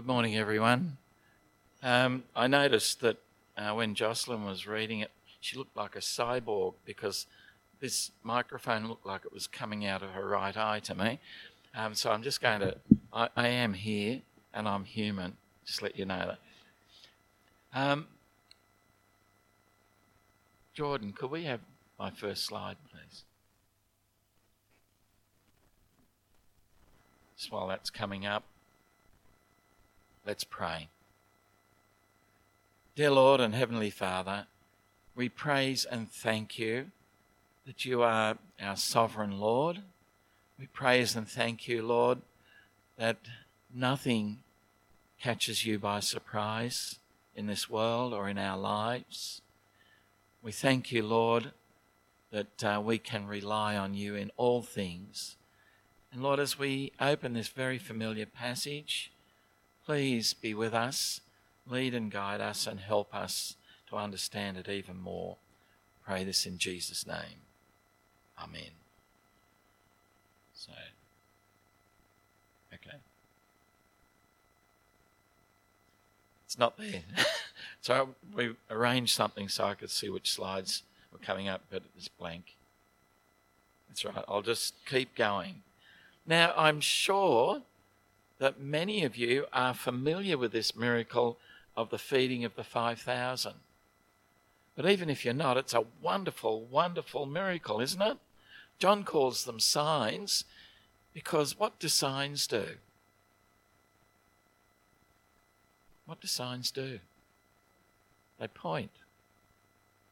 Good morning, everyone. I noticed that when Jocelyn was reading it, she looked like a cyborg because this microphone looked like it was coming out of her right eye to me. So I'm just going to... I am here and I'm human. Just let you know that. Jordan, could we have my first slide, please? Just while that's coming up, let's pray. Dear Lord and Heavenly Father, we praise and thank you that you are our sovereign Lord. We praise and thank you, Lord, that nothing catches you by surprise in this world or in our lives. We thank you, Lord, that we can rely on you in all things. And Lord, as we open this very familiar passage, please be with us, lead and guide us and help us to understand it even more. Pray this in Jesus' name. Amen. So, okay. It's not there. So we arranged something so I could see which slides were coming up, but it's blank. That's right. I'll just keep going. Now, I'm sure that many of you are familiar with this miracle of the feeding of the 5,000. But even if you're not, it's a wonderful, wonderful miracle, isn't it? John calls them signs because what do signs do? What do signs do? They point.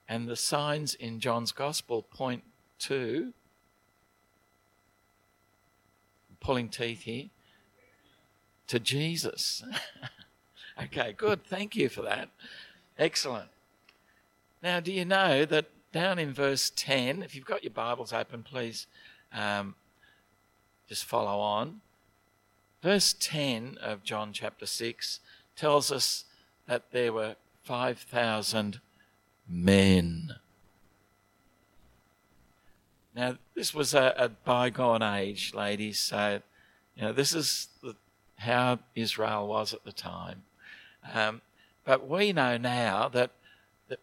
And the signs in John's Gospel point to... I'm pulling teeth here. To Jesus. Okay, good. Thank you for that. Excellent. Now, do you know that down in verse 10, if you've got your Bibles open, please just follow on. Verse 10 of John chapter 6 tells us that there were 5,000 men. Now, this was a bygone age, ladies, so you know this is how Israel was at the time. But we know now that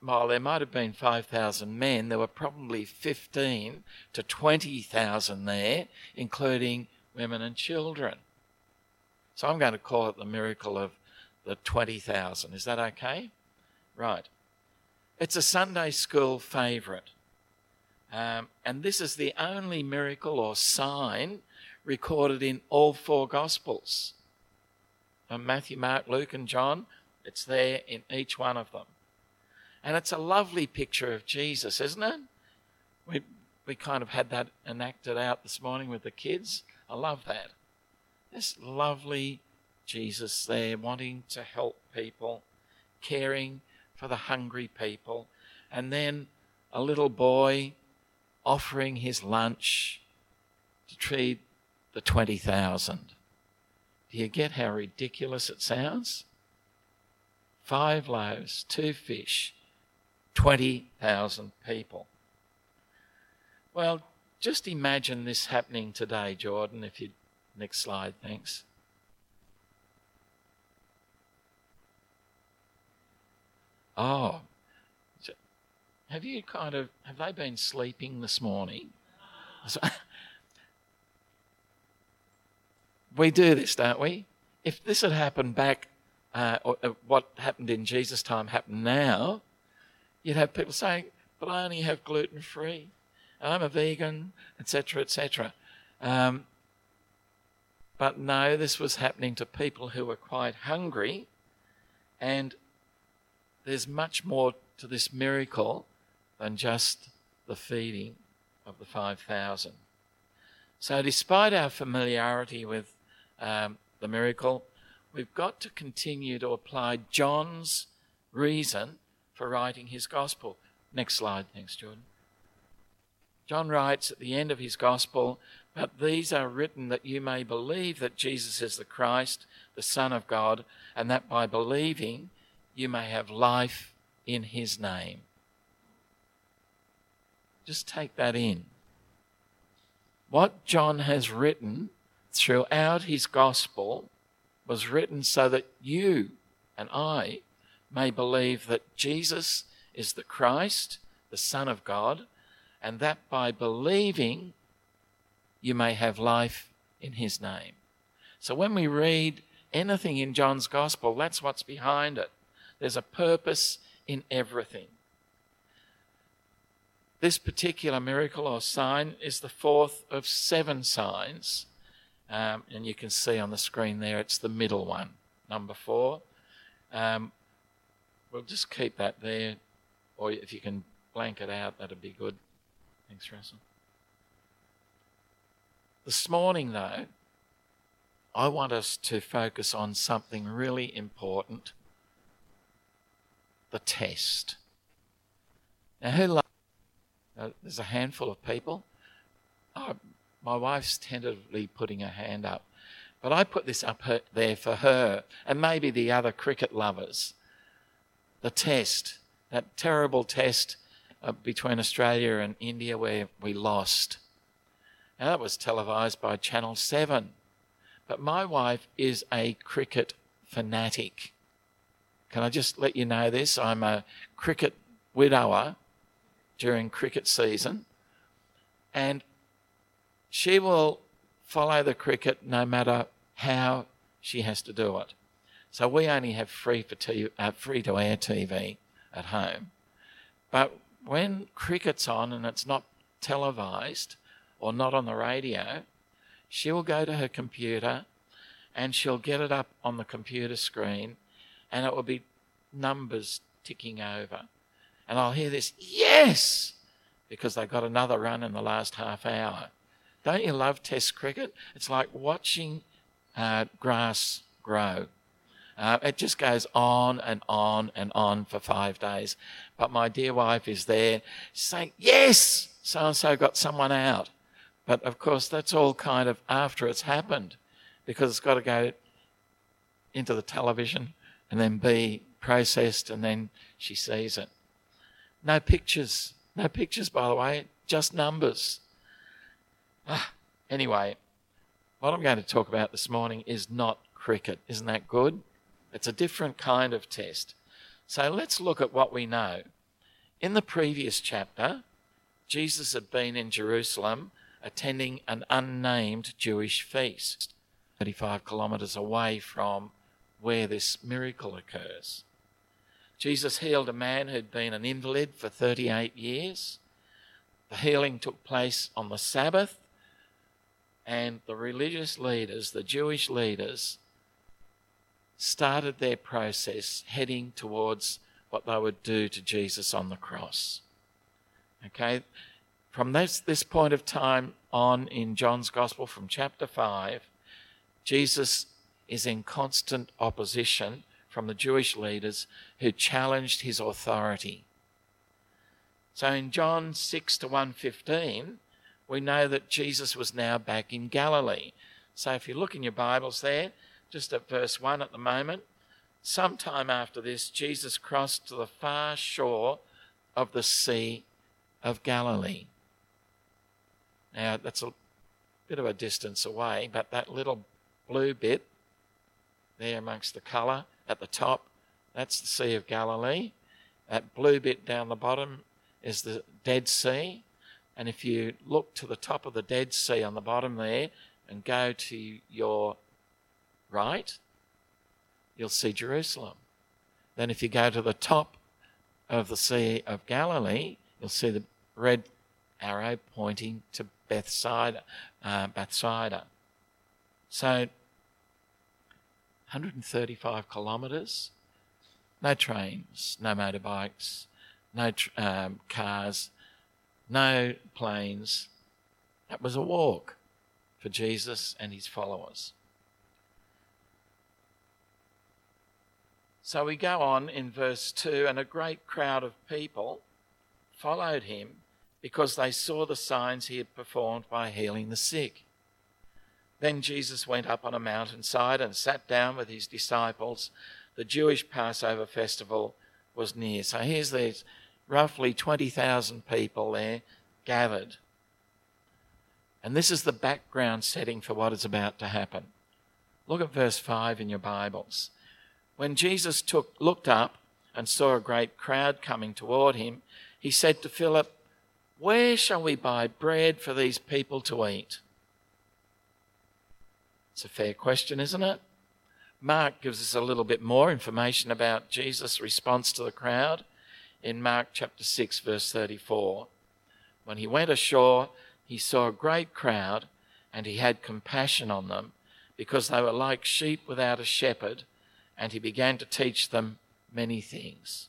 while there might have been 5,000 men, there were probably 15 to 20,000 there, including women and children. So I'm going to call it the miracle of the 20,000. Is that okay? Right. It's a Sunday school favourite. And this is the only miracle or sign recorded in all four Gospels. And Matthew, Mark, Luke and John, it's there in each one of them. And it's a lovely picture of Jesus, isn't it? We kind of had that enacted out this morning with the kids. I love that. This lovely Jesus there wanting to help people, caring for the hungry people, and then a little boy offering his lunch to feed the 20,000. Do you get how ridiculous it sounds? 5 loaves, 2 fish, 20,000 people. Well, just imagine this happening today, Jordan, if you... Next slide, thanks. Oh, have they been sleeping this morning? We do this, don't we? If this had happened back, or what happened in Jesus' time happened now, you'd have people saying, but I only have gluten-free, I'm a vegan, etc., etc. But no, this was happening to people who were quite hungry, and there's much more to this miracle than just the feeding of the 5,000. So despite our familiarity with the miracle, we've got to continue to apply John's reason for writing his gospel. Next slide, thanks, Jordan. John writes at the end of his gospel, but these are written that you may believe that Jesus is the Christ, the Son of God, and that by believing you may have life in his name. Just take that in. What John has written throughout his gospel was written so that you and I may believe that Jesus is the Christ, the Son of God, and that by believing you may have life in his name. So when we read anything in John's Gospel, that's what's behind it. There's a purpose in everything. This particular miracle or sign is the fourth of seven signs. And you can see on the screen there, it's the middle one, number 4. We'll just keep that there. Or if you can blank it out, that'd be good. Thanks, Russell. This morning, though, I want us to focus on something really important, the test. Now, there's a handful of people. My wife's tentatively putting her hand up, but I put this up there for her and maybe the other cricket lovers. The test, that terrible test between Australia and India where we lost. Now, that was televised by Channel 7. But my wife is a cricket fanatic. Can I just let you know this? I'm a cricket widower during cricket season, and she will follow the cricket no matter how she has to do it. So we only have free-to-air TV at home. But when cricket's on and it's not televised or not on the radio, she will go to her computer and she'll get it up on the computer screen, and it will be numbers ticking over. And I'll hear this, yes, because they got another run in the last half hour. Don't you love Test cricket? It's like watching grass grow. It just goes on and on and on for 5 days. But my dear wife is there saying, yes, so-and-so got someone out. But, of course, that's all kind of after it's happened, because it's got to go into the television and then be processed, and then she sees it. No pictures. No pictures, by the way, just numbers. Anyway, what I'm going to talk about this morning is not cricket. Isn't that good? It's a different kind of test. So let's look at what we know. In the previous chapter, Jesus had been in Jerusalem attending an unnamed Jewish feast, 35 kilometres away from where this miracle occurs. Jesus healed a man who'd been an invalid for 38 years. The healing took place on the Sabbath, and the religious leaders, the Jewish leaders, started their process heading towards what they would do to Jesus on the cross. Okay, from this point of time on in John's Gospel, from chapter 5, Jesus is in constant opposition from the Jewish leaders who challenged his authority. So in John 6 to 1:15, we know that Jesus was now back in Galilee. So if you look in your Bibles there, just at verse 1 at the moment, sometime after this, Jesus crossed to the far shore of the Sea of Galilee. Now, that's a bit of a distance away, but that little blue bit there amongst the colour at the top, that's the Sea of Galilee. That blue bit down the bottom is the Dead Sea. And if you look to the top of the Dead Sea on the bottom there and go to your right, you'll see Jerusalem. Then if you go to the top of the Sea of Galilee, you'll see the red arrow pointing to Bethsaida. So 135 kilometres, no trains, no motorbikes, no cars, no planes. That was a walk for Jesus and his followers. So we go on in verse 2, and a great crowd of people followed him because they saw the signs he had performed by healing the sick. Then Jesus went up on a mountainside and sat down with his disciples. The Jewish Passover festival was near. So here's these roughly 20,000 people there gathered. And this is the background setting for what is about to happen. Look at verse 5 in your Bibles. When Jesus looked up and saw a great crowd coming toward him, he said to Philip, "Where shall we buy bread for these people to eat?" It's a fair question, isn't it? Mark gives us a little bit more information about Jesus' response to the crowd in Mark chapter 6, verse 34. When he went ashore, he saw a great crowd, and he had compassion on them, because they were like sheep without a shepherd, and he began to teach them many things.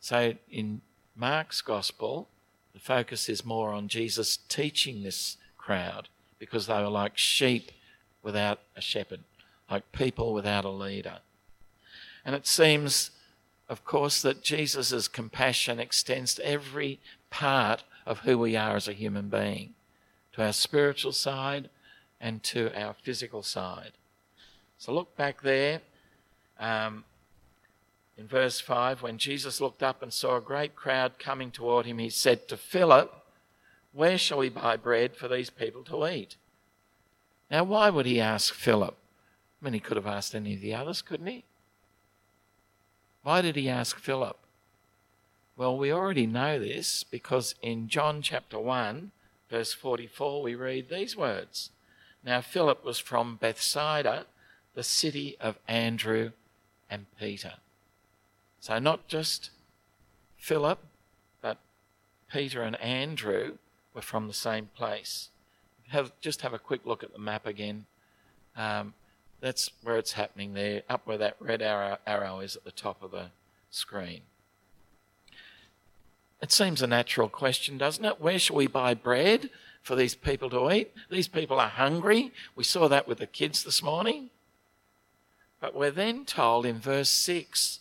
So in Mark's gospel, the focus is more on Jesus teaching this crowd, because they were like sheep without a shepherd, like people without a leader. And it seems, of course, that Jesus' compassion extends to every part of who we are as a human being, to our spiritual side and to our physical side. So look back there in verse 5. When Jesus looked up and saw a great crowd coming toward him, he said to Philip, "Where shall we buy bread for these people to eat?" Now, why would he ask Philip? I mean, he could have asked any of the others, couldn't he? Why did he ask Philip? Well, we already know this because in John chapter 1, verse 44, we read these words. Now, Philip was from Bethsaida, the city of Andrew and Peter. So not just Philip, but Peter and Andrew were from the same place. Just have a quick look at the map again. That's where it's happening there, up where that red arrow is at the top of the screen. It seems a natural question, doesn't it? Where shall we buy bread for these people to eat? These people are hungry. We saw that with the kids this morning. But we're then told in verse 6,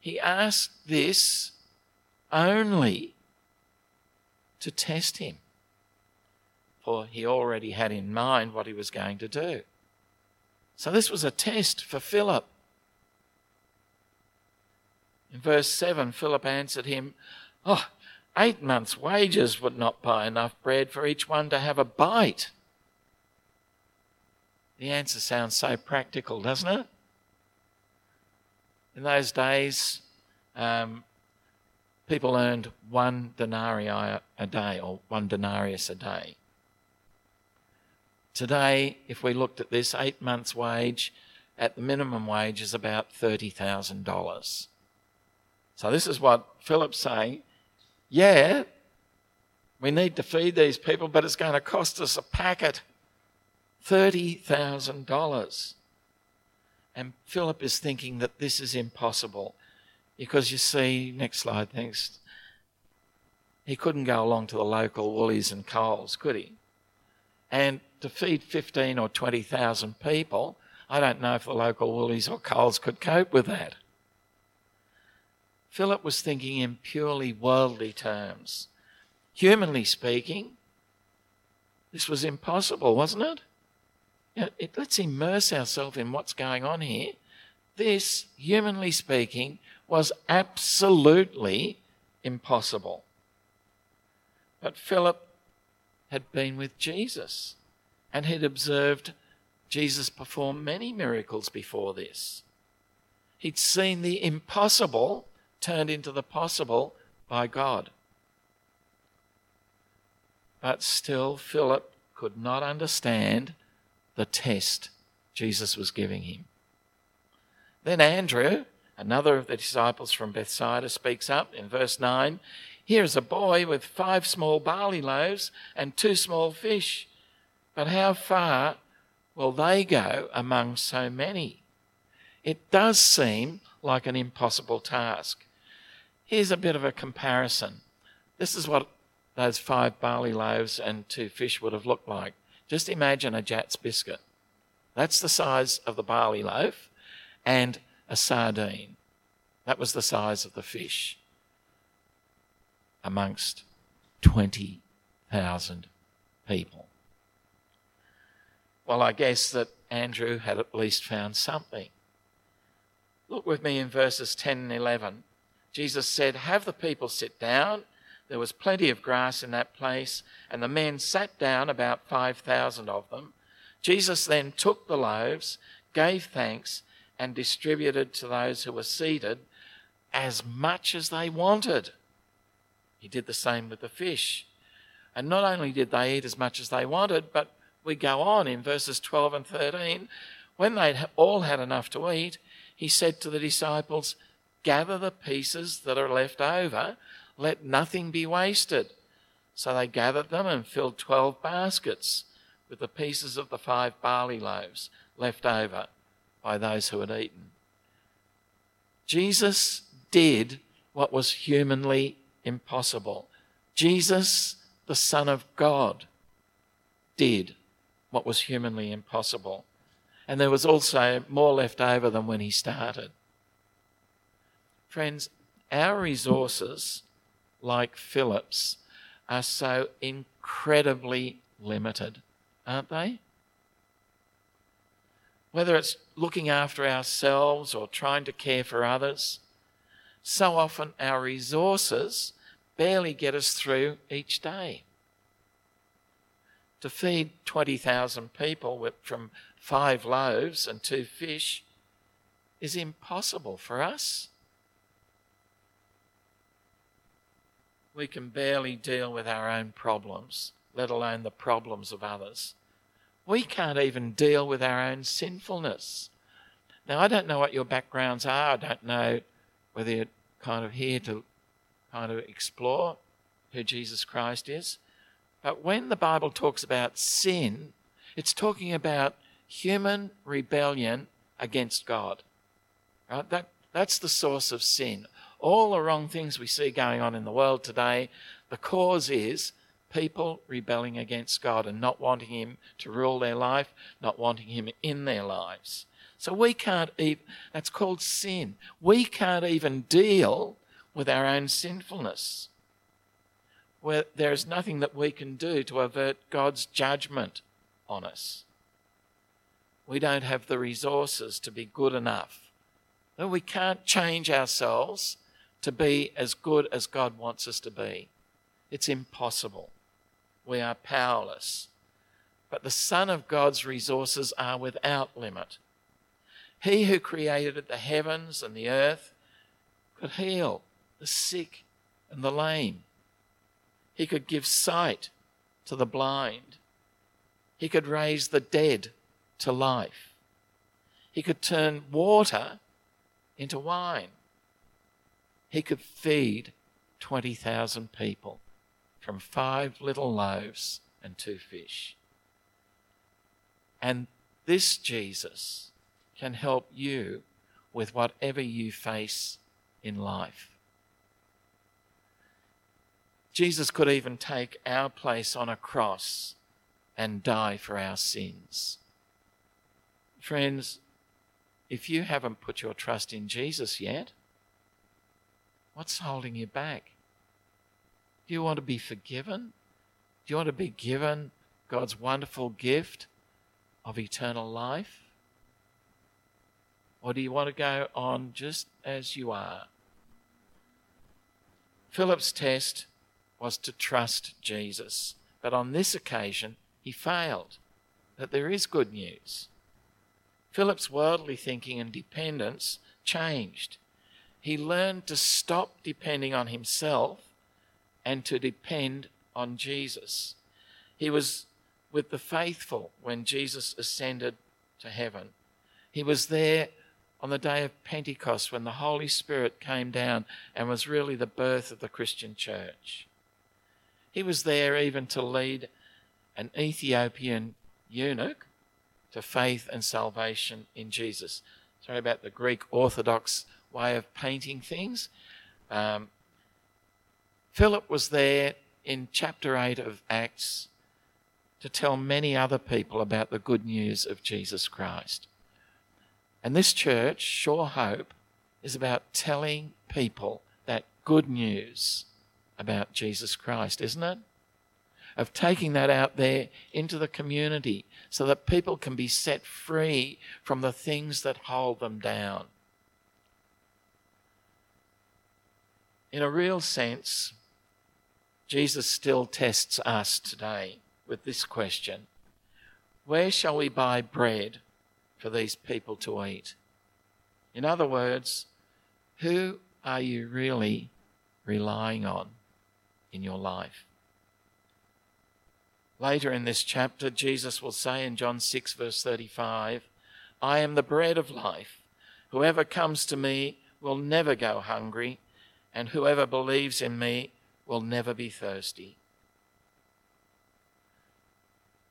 he asked this only to test him, for he already had in mind what he was going to do. So this was a test for Philip. In verse 7, Philip answered him, "Oh, 8 months' wages would not buy enough bread for each one to have a bite." The answer sounds so practical, doesn't it? In those days, people earned 1 denarii a day, or 1 denarius a day. Today, if we looked at this, 8 months' wage at the minimum wage is about $30,000. So this is what Philip's saying. Yeah, we need to feed these people, but it's going to cost us a packet, $30,000. And Philip is thinking that this is impossible because, you see, next slide, thanks. He couldn't go along to the local Woolies and Coles, could he? And to feed 15 or 20,000 people, I don't know if the local Woolies or Coles could cope with that. Philip was thinking in purely worldly terms. Humanly speaking, this was impossible, wasn't it? You know, let's immerse ourselves in what's going on here. This, humanly speaking, was absolutely impossible. But Philip had been with Jesus and had observed Jesus perform many miracles before this. He'd seen the impossible turned into the possible by God. But still, Philip could not understand the test Jesus was giving him. Then Andrew, another of the disciples from Bethsaida, speaks up in verse 9. "Here is a boy with 5 small barley loaves and 2 small fish. But how far will they go among so many?" It does seem like an impossible task. Here's a bit of a comparison. This is what those 5 barley loaves and 2 fish would have looked like. Just imagine a Jatz biscuit. That's the size of the barley loaf, and a sardine. That was the size of the fish amongst 20,000 people. Well, I guess that Andrew had at least found something. Look with me in verses 10 and 11. Jesus said, "Have the people sit down." There was plenty of grass in that place, and the men sat down, about 5,000 of them. Jesus then took the loaves, gave thanks, and distributed to those who were seated as much as they wanted. He did the same with the fish. And not only did they eat as much as they wanted, but we go on in verses 12 and 13. When they'd all had enough to eat, he said to the disciples, "Gather the pieces that are left over, let nothing be wasted." So they gathered them and filled 12 baskets with the pieces of the 5 barley loaves left over by those who had eaten. Jesus did what was humanly impossible. Jesus, the Son of God, did what was humanly impossible. And there was also more left over than when he started. Friends, our resources, like Philip's, are so incredibly limited, aren't they? Whether it's looking after ourselves or trying to care for others, so often our resources barely get us through each day. To feed 20,000 people from 5 loaves and 2 fish is impossible for us. We can barely deal with our own problems, let alone the problems of others. We can't even deal with our own sinfulness. Now, I don't know what your backgrounds are. I don't know whether you're kind of here to kind of explore who Jesus Christ is. But when the Bible talks about sin, it's talking about human rebellion against God. Right? That's the source of sin. All the wrong things we see going on in the world today, the cause is people rebelling against God and not wanting him to rule their life, not wanting him in their lives. So we can't even, that's called sin. We can't even deal with our own sinfulness. Where there is nothing that we can do to avert God's judgment on us. We don't have the resources to be good enough. We can't change ourselves to be as good as God wants us to be. It's impossible. We are powerless. But the Son of God's resources are without limit. He who created the heavens and the earth could heal the sick and the lame. He could give sight to the blind. He could raise the dead to life. He could turn water into wine. He could feed 20,000 people from 5 little loaves and 2 fish. And this Jesus can help you with whatever you face in life. Jesus could even take our place on a cross and die for our sins. Friends, if you haven't put your trust in Jesus yet, what's holding you back? Do you want to be forgiven? Do you want to be given God's wonderful gift of eternal life? Or do you want to go on just as you are? Philip's test was to trust Jesus, but on this occasion he failed. But there is good news. Philip's worldly thinking and dependence changed. He learned to stop depending on himself and to depend on Jesus. He was with the faithful when Jesus ascended to heaven. He was there on the day of Pentecost when the Holy Spirit came down and was really the birth of the Christian church. He was there even to lead an Ethiopian eunuch to faith and salvation in Jesus. Sorry about the Greek Orthodox way of painting things. Philip was there in chapter 8 of Acts to tell many other people about the good news of Jesus Christ. And this church, Sure Hope, is about telling people that good news about Jesus Christ, isn't it? Of taking that out there into the community so that people can be set free from the things that hold them down. In a real sense, Jesus still tests us today with this question. Where shall we buy bread for these people to eat? In other words, who are you really relying on in your life? Later in this chapter, Jesus will say in John 6, verse 35, I am the bread of life. Whoever comes to me will never go hungry, and whoever believes in me will never be thirsty.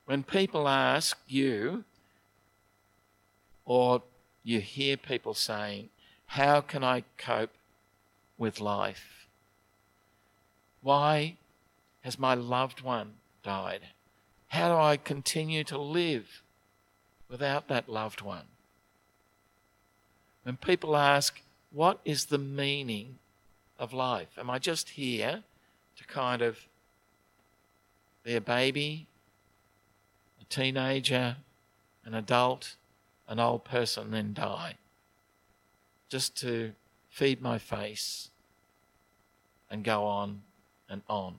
When people ask you, or you hear people saying, how can I cope with life? Why has my loved one died? How do I continue to live without that loved one? When people ask, what is the meaning of life? Am I just here to kind of be a baby, a teenager, an adult, an old person, then die? Just to feed my face and go on and on.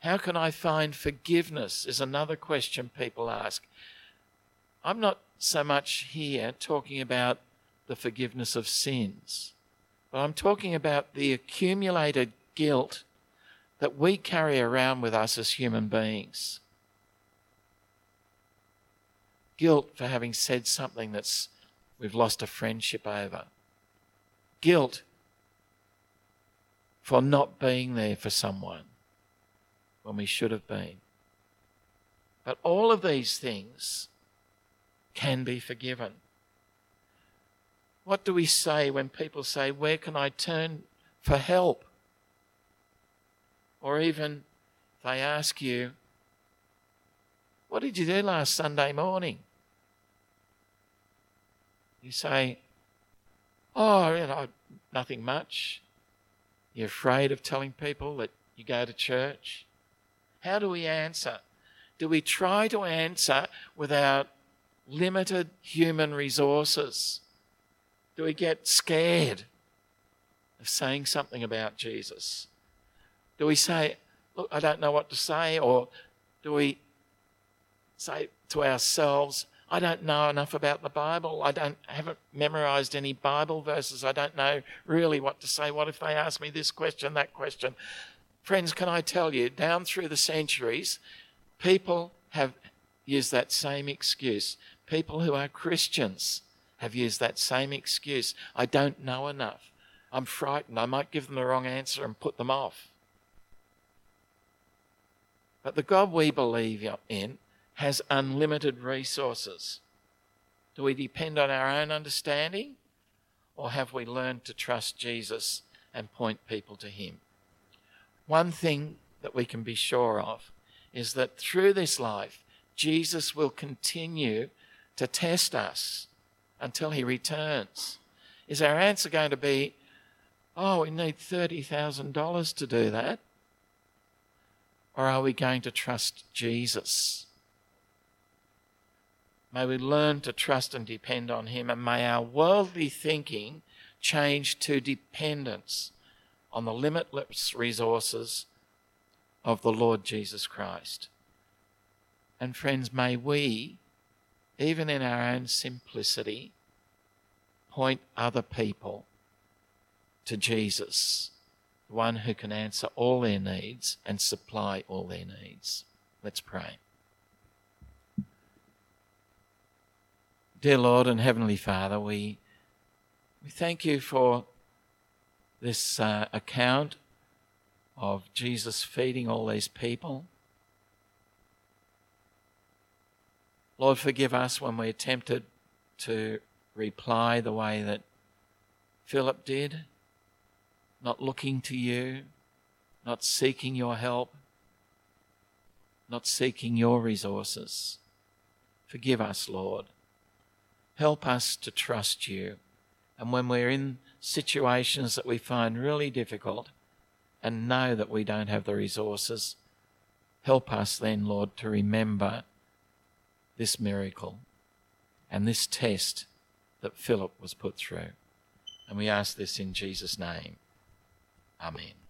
How can I find forgiveness is another question people ask. I'm not so much here talking about the forgiveness of sins, but I'm talking about the accumulated guilt that we carry around with us as human beings. Guilt for having said something that's we've lost a friendship over. Guilt for not being there for someone when we should have been. But all of these things can be forgiven. What do we say when people say, where can I turn for help? Or even they ask you, what did you do last Sunday morning? You say, nothing much. You're afraid of telling people that you go to church. How do we answer? Do we try to answer with our limited human resources? Do we get scared of saying something about Jesus? Do we say, look, I don't know what to say? Or do we say to ourselves, I don't know enough about the Bible. I haven't memorised any Bible verses. I don't know really what to say. What if they ask me this question, that question? Friends, can I tell you, down through the centuries, people have used that same excuse. People who are Christians have used that same excuse. I don't know enough. I'm frightened. I might give them the wrong answer and put them off. But the God we believe in has unlimited resources. Do we depend on our own understanding, or have we learned to trust Jesus and point people to him? One thing that we can be sure of is that through this life, Jesus will continue to test us until he returns. Is our answer going to be, we need $30,000 to do that? Or are we going to trust Jesus? May we learn to trust and depend on him, and may our worldly thinking change to dependence on the limitless resources of the Lord Jesus Christ. And friends, may we, even in our own simplicity, point other people to Jesus, the one who can answer all their needs and supply all their needs. Let's pray. Dear Lord and Heavenly Father, we thank you for this account of Jesus feeding all these people. Lord, forgive us when we're tempted to reply the way that Philip did, not looking to you, not seeking your help, not seeking your resources. Forgive us, Lord. Help us to trust you. And when we're in situations that we find really difficult and know that we don't have the resources, help us then, Lord, to remember this miracle and this test that Philip was put through. And we ask this in Jesus' name. Amen.